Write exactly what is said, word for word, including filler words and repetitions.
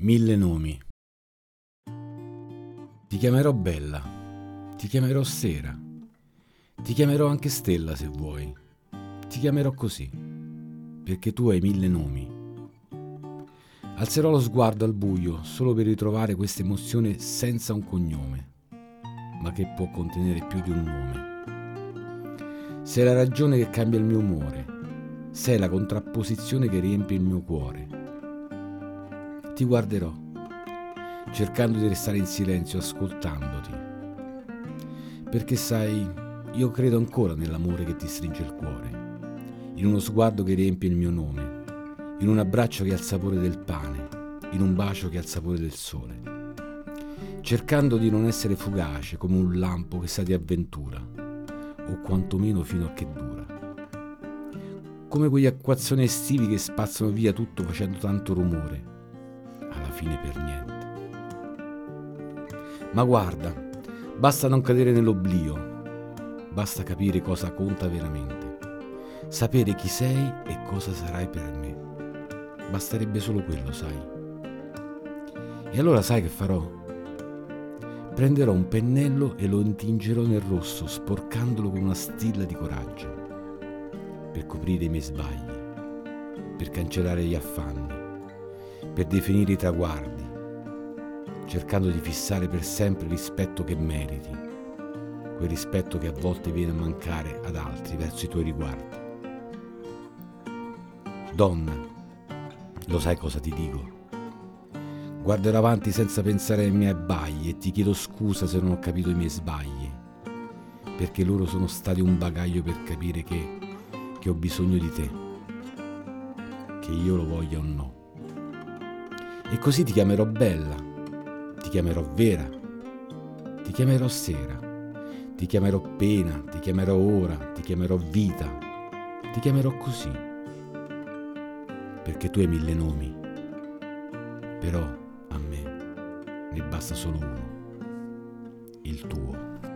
Mille nomi. Ti chiamerò Bella, ti chiamerò Sera, ti chiamerò anche Stella se vuoi, ti chiamerò così, perché tu hai mille nomi. Alzerò lo sguardo al buio solo per ritrovare questa emozione senza un cognome, ma che può contenere più di un nome. Sei la ragione che cambia il mio umore, sei la contrapposizione che riempie il mio cuore. Ti guarderò, cercando di restare in silenzio, ascoltandoti, perché sai, io credo ancora nell'amore che ti stringe il cuore, in uno sguardo che riempie il mio nome, in un abbraccio che ha il sapore del pane, in un bacio che ha il sapore del sole, cercando di non essere fugace come un lampo che sa di avventura, o quantomeno fino a che dura, come quegli acquazzoni estivi che spazzano via tutto facendo tanto rumore, alla fine per niente. Ma guarda, basta non cadere nell'oblio, basta capire cosa conta veramente, sapere chi sei e cosa sarai per me. Basterebbe solo quello, sai. E allora sai che farò? Prenderò un pennello e lo intingerò nel rosso, sporcandolo con una stilla di coraggio, per coprire i miei sbagli, per cancellare gli affanni, per definire i traguardi, cercando di fissare per sempre il rispetto che meriti, quel rispetto che a volte viene a mancare ad altri verso i tuoi riguardi. Donna, lo sai cosa ti dico? Guarderò avanti senza pensare ai miei abbagli e ti chiedo scusa se non ho capito i miei sbagli, perché loro sono stati un bagaglio per capire che, che ho bisogno di te, che io lo voglia o no. E così ti chiamerò Bella, ti chiamerò Vera, ti chiamerò Sera, ti chiamerò Pena, ti chiamerò Ora, ti chiamerò Vita, ti chiamerò così, perché tu hai mille nomi, però a me ne basta solo uno, il tuo.